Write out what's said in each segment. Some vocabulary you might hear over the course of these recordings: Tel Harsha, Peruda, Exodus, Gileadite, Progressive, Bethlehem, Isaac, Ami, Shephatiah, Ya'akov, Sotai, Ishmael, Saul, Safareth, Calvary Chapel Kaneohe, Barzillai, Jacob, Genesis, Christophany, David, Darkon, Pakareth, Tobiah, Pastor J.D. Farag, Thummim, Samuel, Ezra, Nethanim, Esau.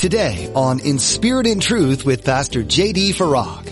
Today on In Spirit and Truth with Pastor J.D. Farag.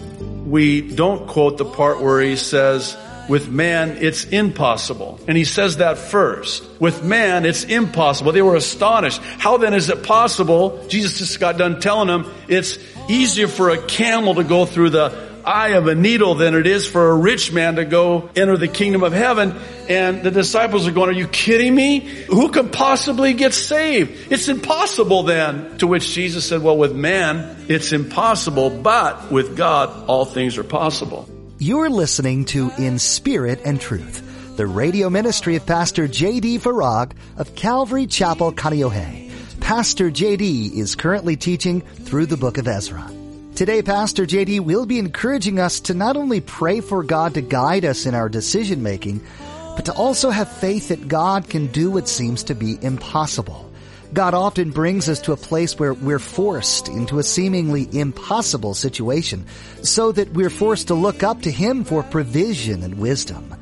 We don't quote the part where he says, with man, it's impossible. And he says that first. With man, it's impossible. They were astonished. How then is it possible? Jesus just got done telling them it's easier for a camel to go through the eye of a needle than it is for a rich man to go enter the kingdom of heaven. And the disciples are going, are you kidding me? Who can possibly get saved? It's impossible then. To which Jesus said, well, with man, it's impossible, but with God, all things are possible. You're listening to In Spirit and Truth, the radio ministry of Pastor J.D. Farag of Calvary Chapel Kaneohe. Pastor J.D. is currently teaching through the book of Ezra. Today, Pastor J.D. will be encouraging us to not only pray for God to guide us in our decision-making, but to also have faith that God can do what seems to be impossible. God often brings us to a place where we're forced into a seemingly impossible situation, so that we're forced to look up to Him for provision and wisdom.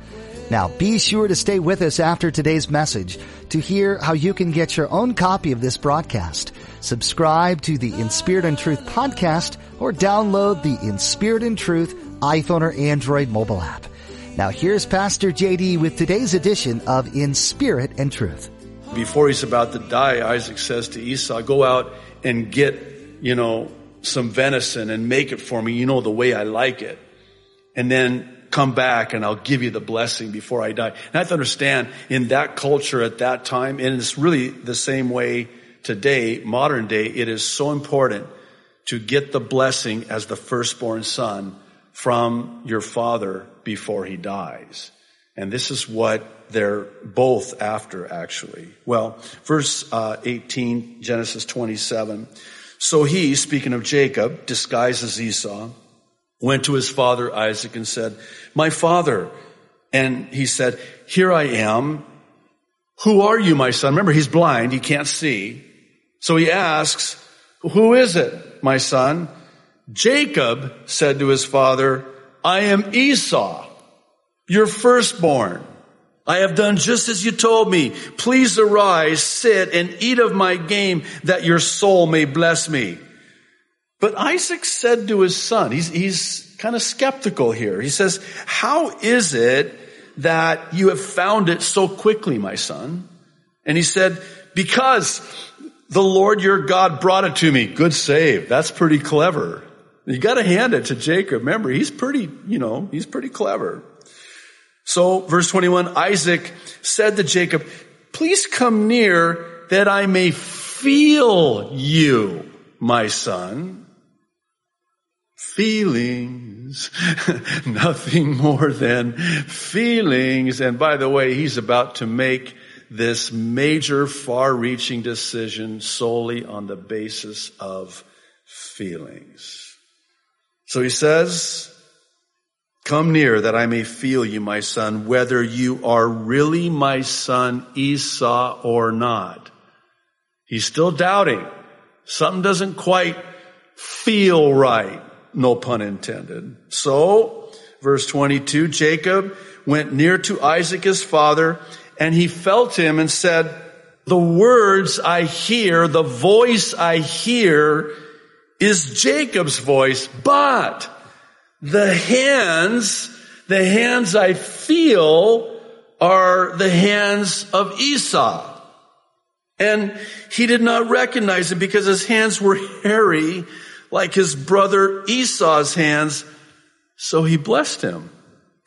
Now, be sure to stay with us after today's message to hear how you can get your own copy of this broadcast. Subscribe to the In Spirit and Truth podcast or download the In Spirit and Truth iPhone or Android mobile app. Now here's Pastor J.D. with today's edition of In Spirit and Truth. Before he's about to die, Isaac says to Esau, go out and get, some venison and make it for me, the way I like it. And then come back and I'll give you the blessing before I die. And I have to understand, in that culture at that time, and it's really the same way today, modern day, it is so important to get the blessing as the firstborn son from your father before he dies. And this is what they're both after, actually. Well, verse 18, Genesis 27. So he, speaking of Jacob, disguised as Esau, went to his father Isaac and said, my father. And he said, here I am. Who are you, my son? Remember, he's blind. He can't see. So he asks, who is it, my son? Jacob said to his father, I am Esau, your firstborn. I have done just as you told me. Please arise, sit, and eat of my game, that your soul may bless me. But Isaac said to his son, he's kind of skeptical here. He says, how is it that you have found it so quickly, my son? And he said, because the Lord your God brought it to me. Good save. That's pretty clever. You got to hand it to Jacob. Remember, he's pretty clever. So verse 21, Isaac said to Jacob, please come near that I may feel you, my son. Feelings, nothing more than feelings. And by the way, he's about to make this major, far-reaching decision solely on the basis of feelings. So he says, come near that I may feel you, my son, whether you are really my son Esau or not. He's still doubting. Something doesn't quite feel right, no pun intended. So, verse 22, Jacob went near to Isaac, his father, and he felt him and said, the words I hear, the voice I hear is Jacob's voice, but the hands I feel are the hands of Esau. And he did not recognize him because his hands were hairy like his brother Esau's hands. So he blessed him.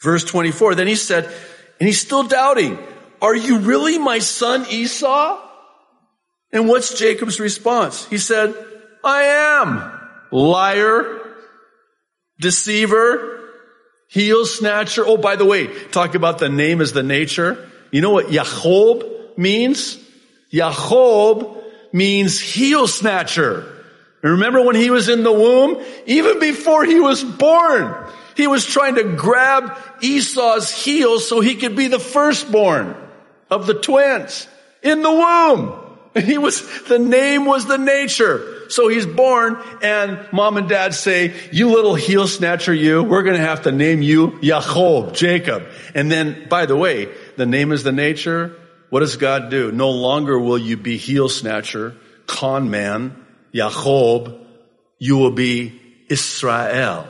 Verse 24, then he said, and he's still doubting, are you really my son Esau? And what's Jacob's response? He said, I am. Liar, deceiver, heel snatcher. Oh, by the way, talk about the name as the nature. You know what Ya'akov means? Ya'akov means heel snatcher. And remember when he was in the womb? Even before he was born, he was trying to grab Esau's heel so he could be the firstborn of the twins in the womb. And the name was the nature. So he's born and mom and dad say, you little heel snatcher, you, we're going to have to name you Ya'akov, Jacob. And then, by the way, the name is the nature. What does God do? No longer will you be heel snatcher, con man. Jacob, you will be Israel,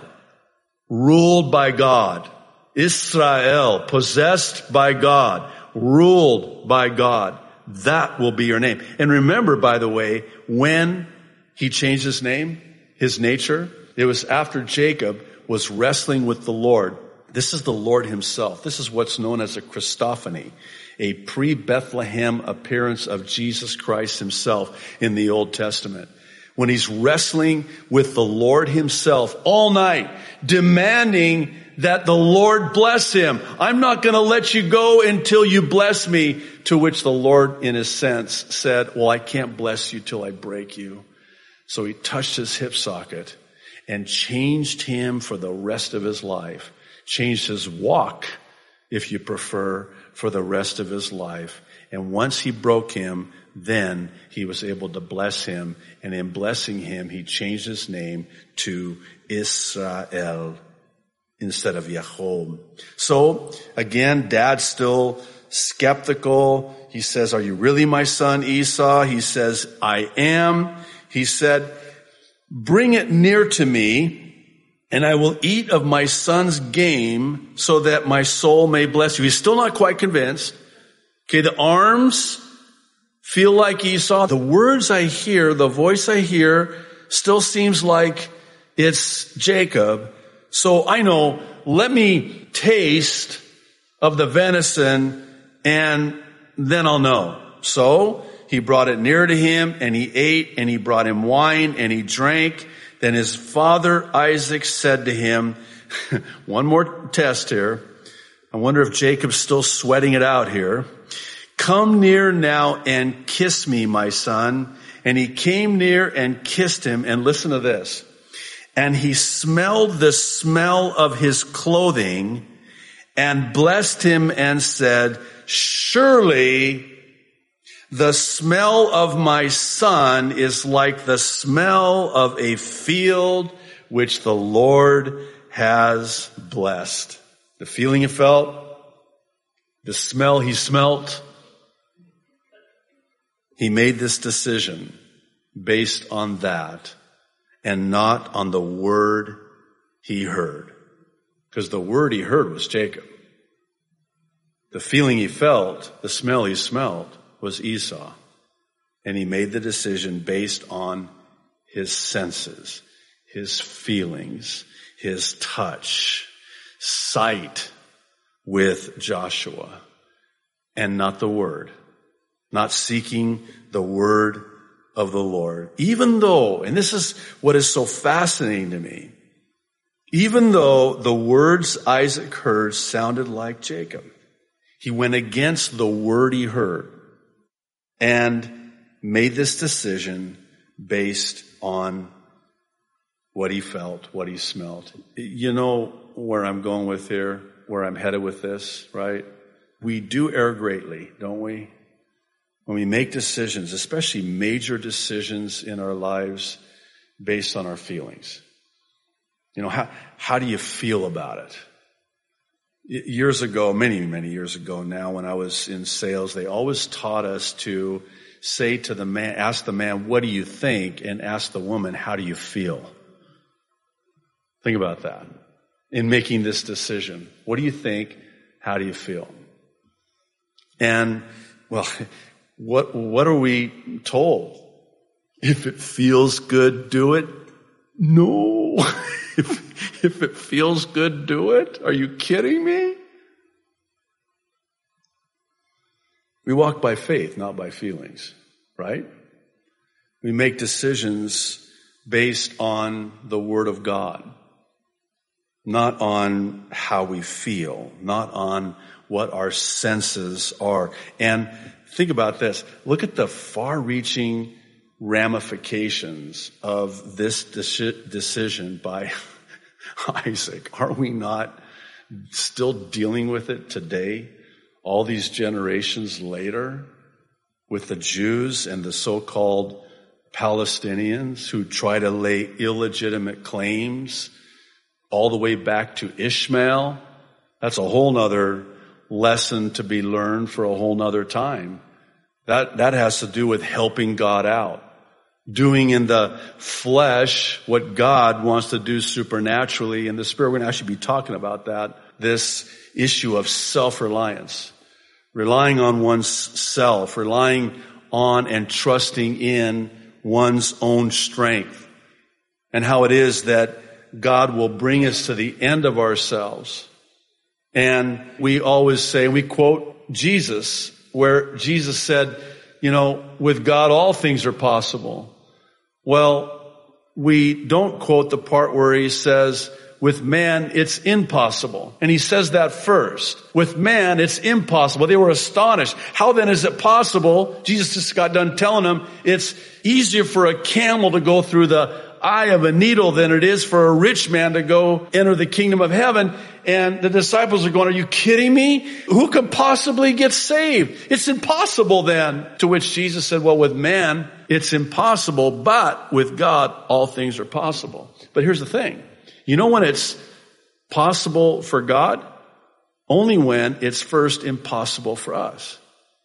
ruled by God. Israel, possessed by God, ruled by God. That will be your name. And remember, by the way, when he changed his name, his nature, it was after Jacob was wrestling with the Lord. This is the Lord himself. This is what's known as a Christophany, a pre-Bethlehem appearance of Jesus Christ himself in the Old Testament. When he's wrestling with the Lord himself all night, demanding that the Lord bless him. I'm not going to let you go until you bless me. To which the Lord, in his sense, said, well, I can't bless you till I break you. So he touched his hip socket and changed him for the rest of his life. Changed his walk, if you prefer, for the rest of his life. And once he broke him, then he was able to bless him. And in blessing him, he changed his name to Israel instead of Jacob. So, again, dad's still skeptical. He says, are you really my son Esau? He says, I am. He said, bring it near to me, and I will eat of my son's game so that my soul may bless you. He's still not quite convinced. Okay, the arms feel like Esau. The words I hear, the voice I hear, still seems like it's Jacob. So I know, let me taste of the venison and then I'll know. So he brought it near to him and he ate and he brought him wine and he drank. Then his father Isaac said to him, one more test here. I wonder if Jacob's still sweating it out here. Come near now and kiss me, my son. And he came near and kissed him. And listen to this. And he smelled the smell of his clothing and blessed him and said, surely the smell of my son is like the smell of a field which the Lord has blessed. The feeling he felt, the smell he smelt, he made this decision based on that and not on the word he heard. Because the word he heard was Jacob. The feeling he felt, the smell he smelled, was Esau, and he made the decision based on his senses, his feelings, his touch, sight with Joshua, and not the word, not seeking the word of the Lord. Even though, and this is what is so fascinating to me, even though the words Isaac heard sounded like Jacob, he went against the word he heard and made this decision based on what he felt, what he smelled. You know where I'm going with here, where I'm headed with this, right? We do err greatly, don't we? When we make decisions, especially major decisions in our lives based on our feelings. You know, how do you feel about it? Years ago, many years ago now, when I was in sales, they always taught us to say to the man, ask the man, what do you think? And ask the woman, how do you feel? Think about that. In making this decision, what do you think? How do you feel? And, well, what are we told? If it feels good, do it. No. If it feels good, do it. Are you kidding me? We walk by faith, not by feelings, right? We make decisions based on the Word of God, not on how we feel, not on what our senses are. And think about this. Look at the far-reaching ramifications of this decision by Isaac. Are we not still dealing with it today, all these generations later, with the Jews and the so-called Palestinians who try to lay illegitimate claims all the way back to Ishmael? That's a whole nother lesson to be learned for a whole nother time. That has to do with helping God out. doing in the flesh what God wants to do supernaturally in the spirit. We're going to actually be talking about that, this issue of self-reliance, relying on one's self, relying on and trusting in one's own strength, and how it is that God will bring us to the end of ourselves. And we always say, we quote Jesus, where Jesus said, you know, with God all things are possible. Well, we don't quote the part where he says, with man it's impossible. And he says that first. With man it's impossible. They were astonished. How then is it possible? Jesus just got done telling them it's easier for a camel to go through the eye of a needle than it is for a rich man to go enter the kingdom of heaven. And the disciples are going, are you kidding me? Who can possibly get saved? It's impossible then. To which Jesus said, well, with man, it's impossible, but with God, all things are possible. But here's the thing. You know when it's possible for God? Only when it's first impossible for us.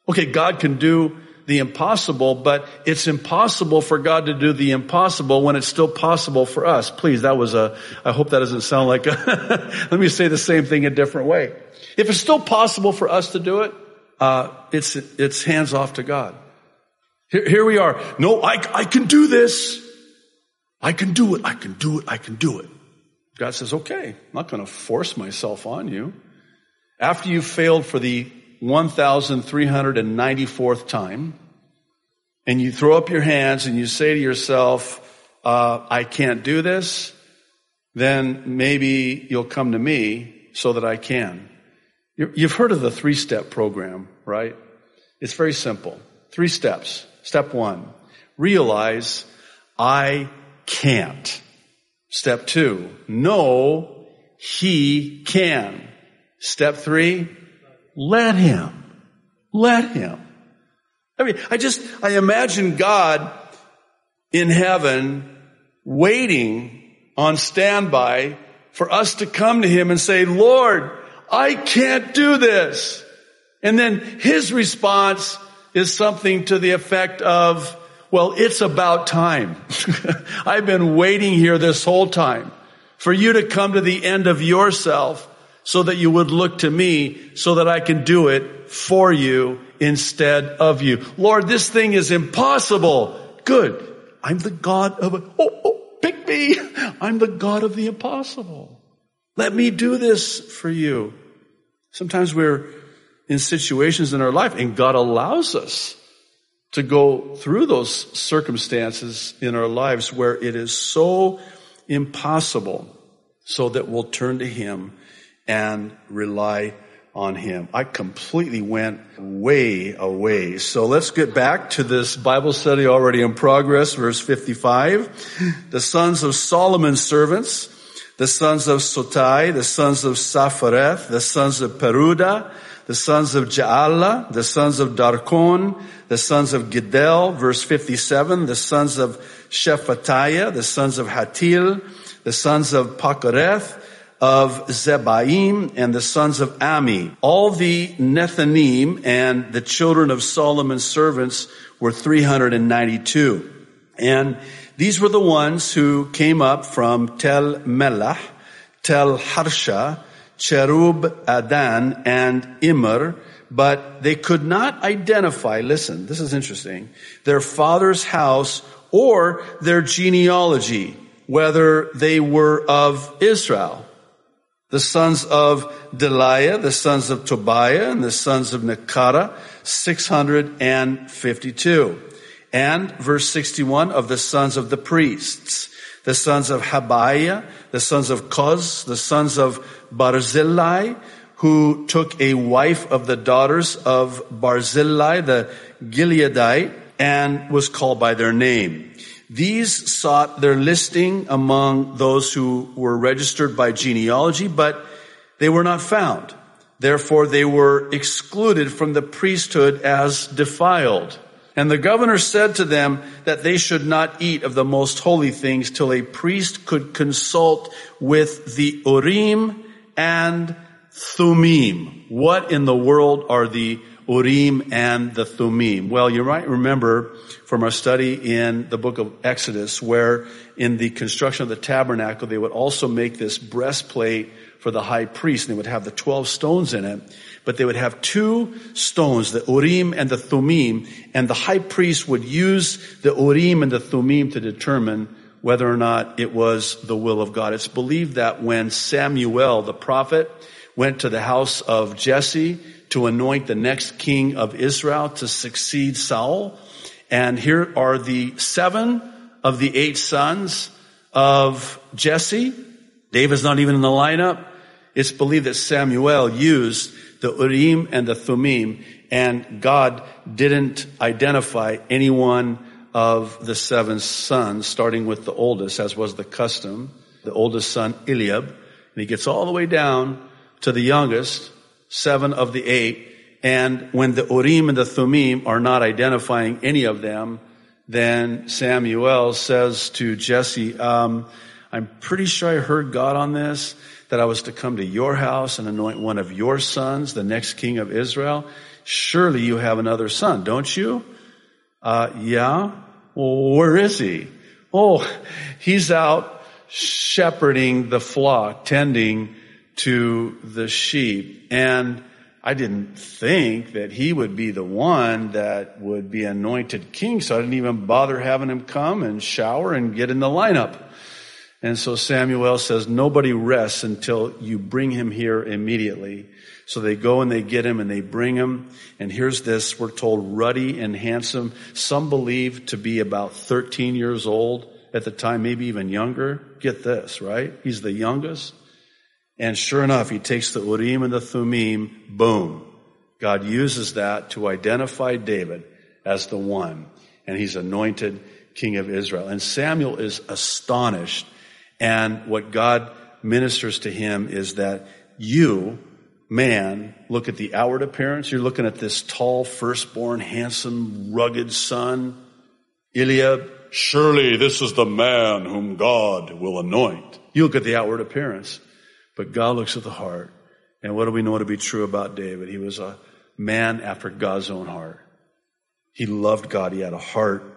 Okay, God can do the impossible, but it's impossible for God to do the impossible when it's still possible for us. Please, that was I hope that doesn't sound like let me say the same thing a different way. If it's still possible for us to do it, it's hands off to God. Here we are. No, I can do this. I can do it. God says, okay, I'm not going to force myself on you. After you failed for the 1,394th time, and you throw up your hands and you say to yourself, I can't do this, then maybe you'll come to me so that I can. You've heard of the three-step program, right? It's very simple. 3 steps. Step 1, realize I can't. Step 2, no, he can. Step 3, Let him. I mean, I imagine God in heaven waiting on standby for us to come to him and say, Lord, I can't do this. And then his response is something to the effect of, well, it's about time. I've been waiting here this whole time for you to come to the end of yourself, so that you would look to me, so that I can do it for you instead of you. Lord, this thing is impossible. Good. I'm the God of pick me. I'm the God of the impossible. Let me do this for you. Sometimes we're in situations in our life, and God allows us to go through those circumstances in our lives where it is so impossible, so that we'll turn to him and rely on him. I completely went way away. So let's get back to this Bible study already in progress, verse 55. The sons of Solomon's servants, the sons of Sotai, the sons of Safareth, the sons of Peruda, the sons of Ja'ala, the sons of Darkon, the sons of Giddel, verse 57, the sons of Shephatiah, the sons of Hatil, the sons of Pakareth, of Zebaim, and the sons of Ami. All the Nethanim and the children of Solomon's servants were 392. And these were the ones who came up from Tel Melach, Tel Harsha, Cherub Adan, and Immer, but they could not identify, listen, this is interesting, their father's house or their genealogy, whether they were of Israel. The sons of Deliah, the sons of Tobiah, and the sons of Nekara, 652. And verse 61, of the sons of the priests, the sons of Habiah, the sons of Koz, the sons of Barzillai, who took a wife of the daughters of Barzillai, the Gileadite, and was called by their name. These sought their listing among those who were registered by genealogy, but they were not found. Therefore, they were excluded from the priesthood as defiled. And the governor said to them that they should not eat of the most holy things till a priest could consult with the Urim and Thummim. What in the world are the Urim and the Thummim. Well, you might remember from our study in the book of Exodus where in the construction of the tabernacle, they would also make this breastplate for the high priest, and they would have the 12 stones in it, but they would have two stones, the Urim and the Thummim, and the high priest would use the Urim and the Thummim to determine whether or not it was the will of God. It's believed that when Samuel, the prophet, went to the house of Jesse to anoint the next king of Israel to succeed Saul, and here are the 7 of the 8 sons of Jesse. David's not even in the lineup. It's believed that Samuel used the Urim and the Thummim, and God didn't identify any one of the 7 sons, starting with the oldest, as was the custom, the oldest son, Eliab. And he gets all the way down to the youngest, 7 of the 8. And when the Urim and the Thummim are not identifying any of them, then Samuel says to Jesse, I'm pretty sure I heard God on this, that I was to come to your house and anoint one of your sons, the next king of Israel. Surely you have another son, don't you? Yeah. Well, where is he? Oh, he's out shepherding the flock, tending to the sheep. And I didn't think that he would be the one that would be anointed king, so I didn't even bother having him come and shower and get in the lineup. And so Samuel says, nobody rests until you bring him here immediately. So they go and they get him and they bring him. And here's this, we're told, ruddy and handsome. Some believe to be about 13 years old at the time, maybe even younger. Get this, right? He's the youngest. And sure enough, he takes the Urim and the Thummim. Boom. God uses that to identify David as the one. And he's anointed king of Israel. And Samuel is astonished. And what God ministers to him is that you, man, look at the outward appearance. You're looking at this tall, firstborn, handsome, rugged son, Eliab. Surely this is the man whom God will anoint. You look at the outward appearance, but God looks at the heart. And what do we know to be true about David? He was a man after God's own heart. He loved God. He had a heart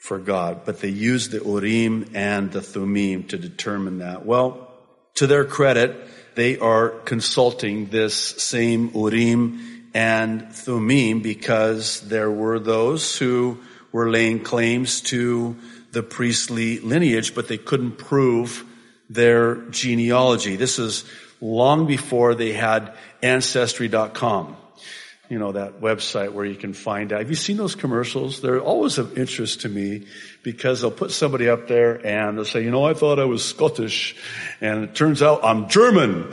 for God, but they used the Urim and the Thummim to determine that. Well, to their credit, they are consulting this same Urim and Thummim because there were those who were laying claims to the priestly lineage, but they couldn't prove their genealogy. This is long before they had Ancestry.com. You know, that website where you can find out. Have you seen those commercials? They're always of interest to me because they'll put somebody up there and they'll say, you know, I thought I was Scottish and it turns out I'm German.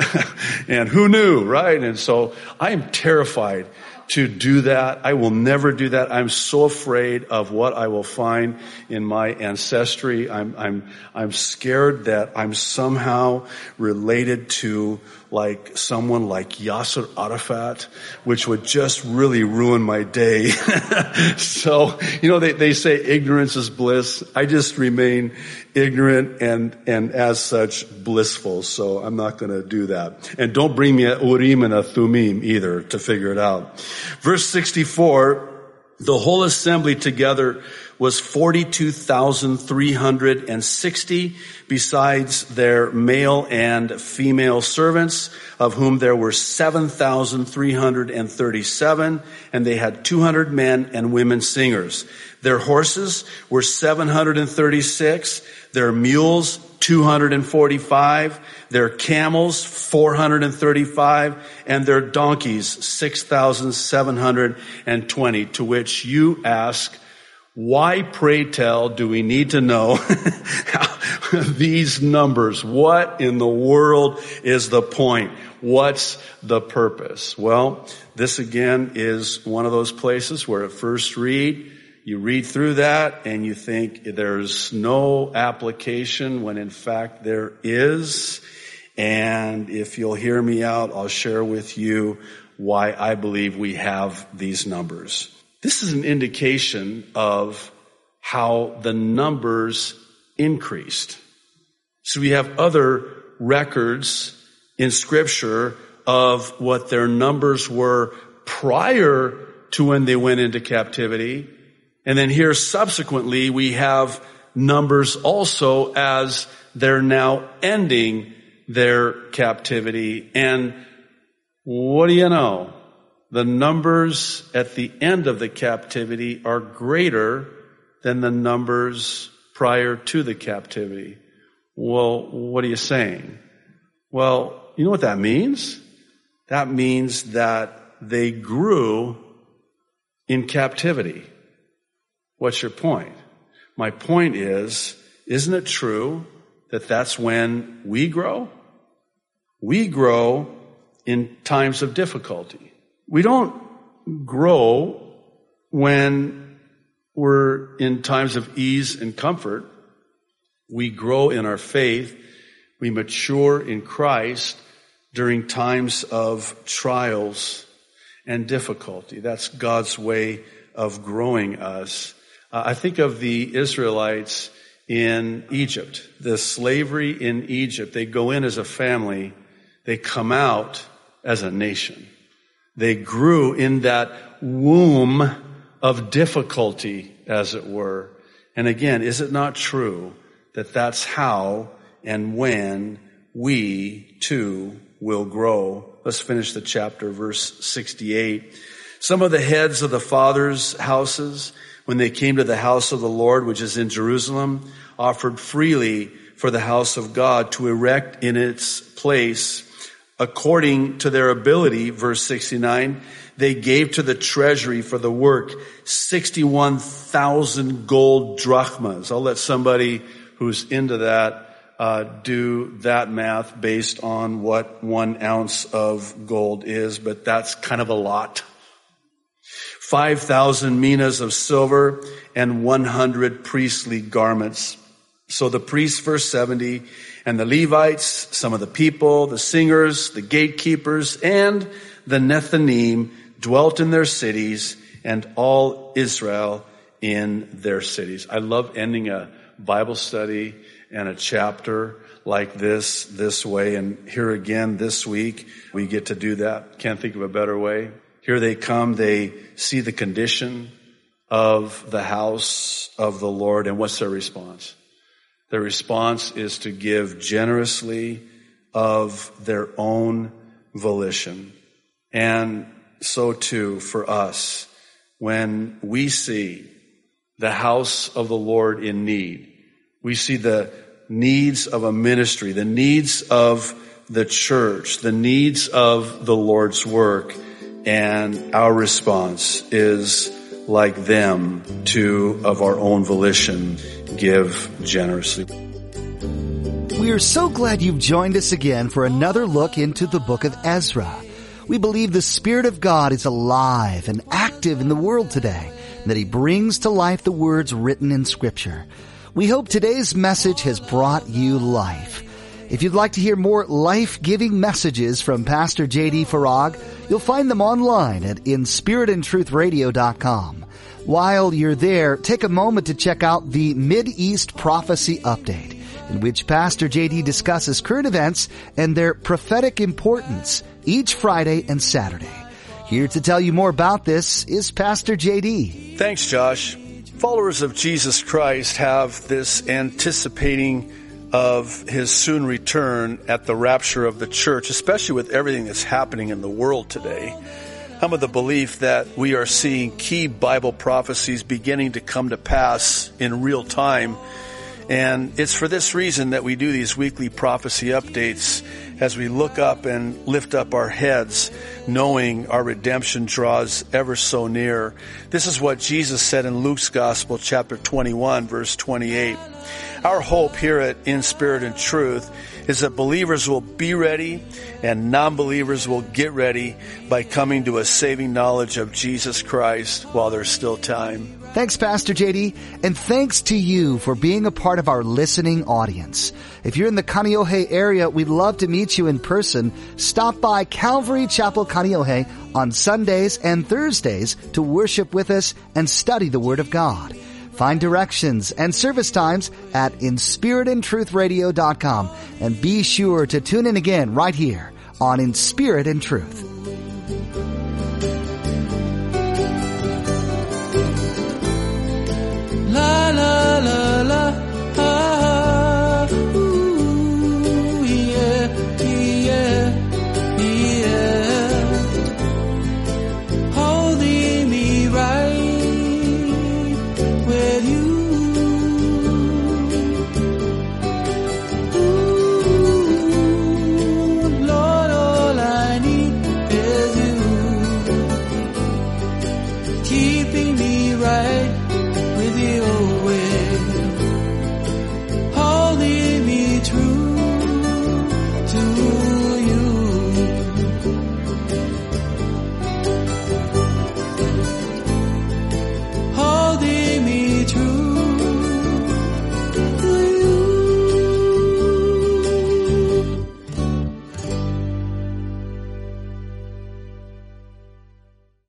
And who knew, right? And so I am terrified to do that. I will never do that. I'm so afraid of what I will find in my ancestry. I'm scared that I'm somehow related to like someone like Yasser Arafat, which would just really ruin my day. So, you know, they say ignorance is bliss. I just remain ignorant and as such blissful. So I'm not going to do that. And don't bring me a Urim and a Thummim either to figure it out. Verse 64, the whole assembly together was 42,360 besides their male and female servants, of whom there were 7,337, and they had 200 men and women singers. Their horses were 736, their mules 245, their camels 435, and their donkeys 6,720, to which you ask, why, pray tell, do we need to know these numbers? What in the world is the point? What's the purpose? Well, this again is one of those places where at first read, you read through that and you think there's no application when in fact there is. And if you'll hear me out, I'll share with you why I believe we have these numbers. This is an indication of how the numbers increased. So we have other records in Scripture of what their numbers were prior to when they went into captivity. And then here subsequently we have Numbers also as they're now ending their captivity. And what do you know? The numbers at the end of the captivity are greater than the numbers prior to the captivity. Well, what are you saying? Well, you know what that means? That means that they grew in captivity. What's your point? My point is, isn't it true that that's when we grow? We grow in times of difficulty. We don't grow when we're in times of ease and comfort. We grow in our faith. We mature in Christ during times of trials and difficulty. That's God's way of growing us. I think of the Israelites in Egypt, the slavery in Egypt. They go in as a family. They come out as a nation. They grew in that womb of difficulty, as it were. And again, is it not true that that's how and when we too will grow? Let's finish the chapter, verse 68. Some of the heads of the fathers' houses, when they came to the house of the Lord, which is in Jerusalem, offered freely for the house of God to erect in its place according to their ability, verse 69, they gave to the treasury for the work 61,000 gold drachmas. I'll let somebody who's into that do that math based on what 1 ounce of gold is, but that's kind of a lot. 5,000 minas of silver and 100 priestly garments. So the priests, verse 70, and the Levites, some of the people, the singers, the gatekeepers, and the Nethanim dwelt in their cities, and all Israel in their cities. I love ending a Bible study and a chapter like this way. And here again this week, we get to do that. Can't think of a better way. Here they come. They see the condition of the house of the Lord. And what's their response? Their response is to give generously of their own volition. And so too for us, when we see the house of the Lord in need, we see the needs of a ministry, the needs of the church, the needs of the Lord's work, and our response is like them to, of our own volition, give generously. We are so glad you've joined us again for another look into the book of Ezra. We believe the Spirit of God is alive and active in the world today, and that He brings to life the words written in Scripture. We hope today's message has brought you life. If you'd like to hear more life-giving messages from Pastor J.D. Farag, you'll find them online at inspiritandtruthradio.com. While you're there, take a moment to check out the Mideast Prophecy Update, in which Pastor J.D. discusses current events and their prophetic importance each Friday and Saturday. Here to tell you more about this is Pastor J.D. Thanks, Josh. Followers of Jesus Christ have this anticipating of His soon return at the rapture of the church, especially with everything that's happening in the world today. I'm of the belief that we are seeing key Bible prophecies beginning to come to pass in real time. And it's for this reason that we do these weekly prophecy updates as we look up and lift up our heads, knowing our redemption draws ever so near. This is what Jesus said in Luke's Gospel, chapter 21, verse 28. Our hope here at In Spirit and Truth is that believers will be ready and non-believers will get ready by coming to a saving knowledge of Jesus Christ while there's still time. Thanks, Pastor J.D., and thanks to you for being a part of our listening audience. If you're in the Kaneohe area, we'd love to meet you in person. Stop by Calvary Chapel Kaneohe on Sundays and Thursdays to worship with us and study the Word of God. Find directions and service times at inspiritandtruthradio.com, and be sure to tune in again right here on In Spirit and Truth.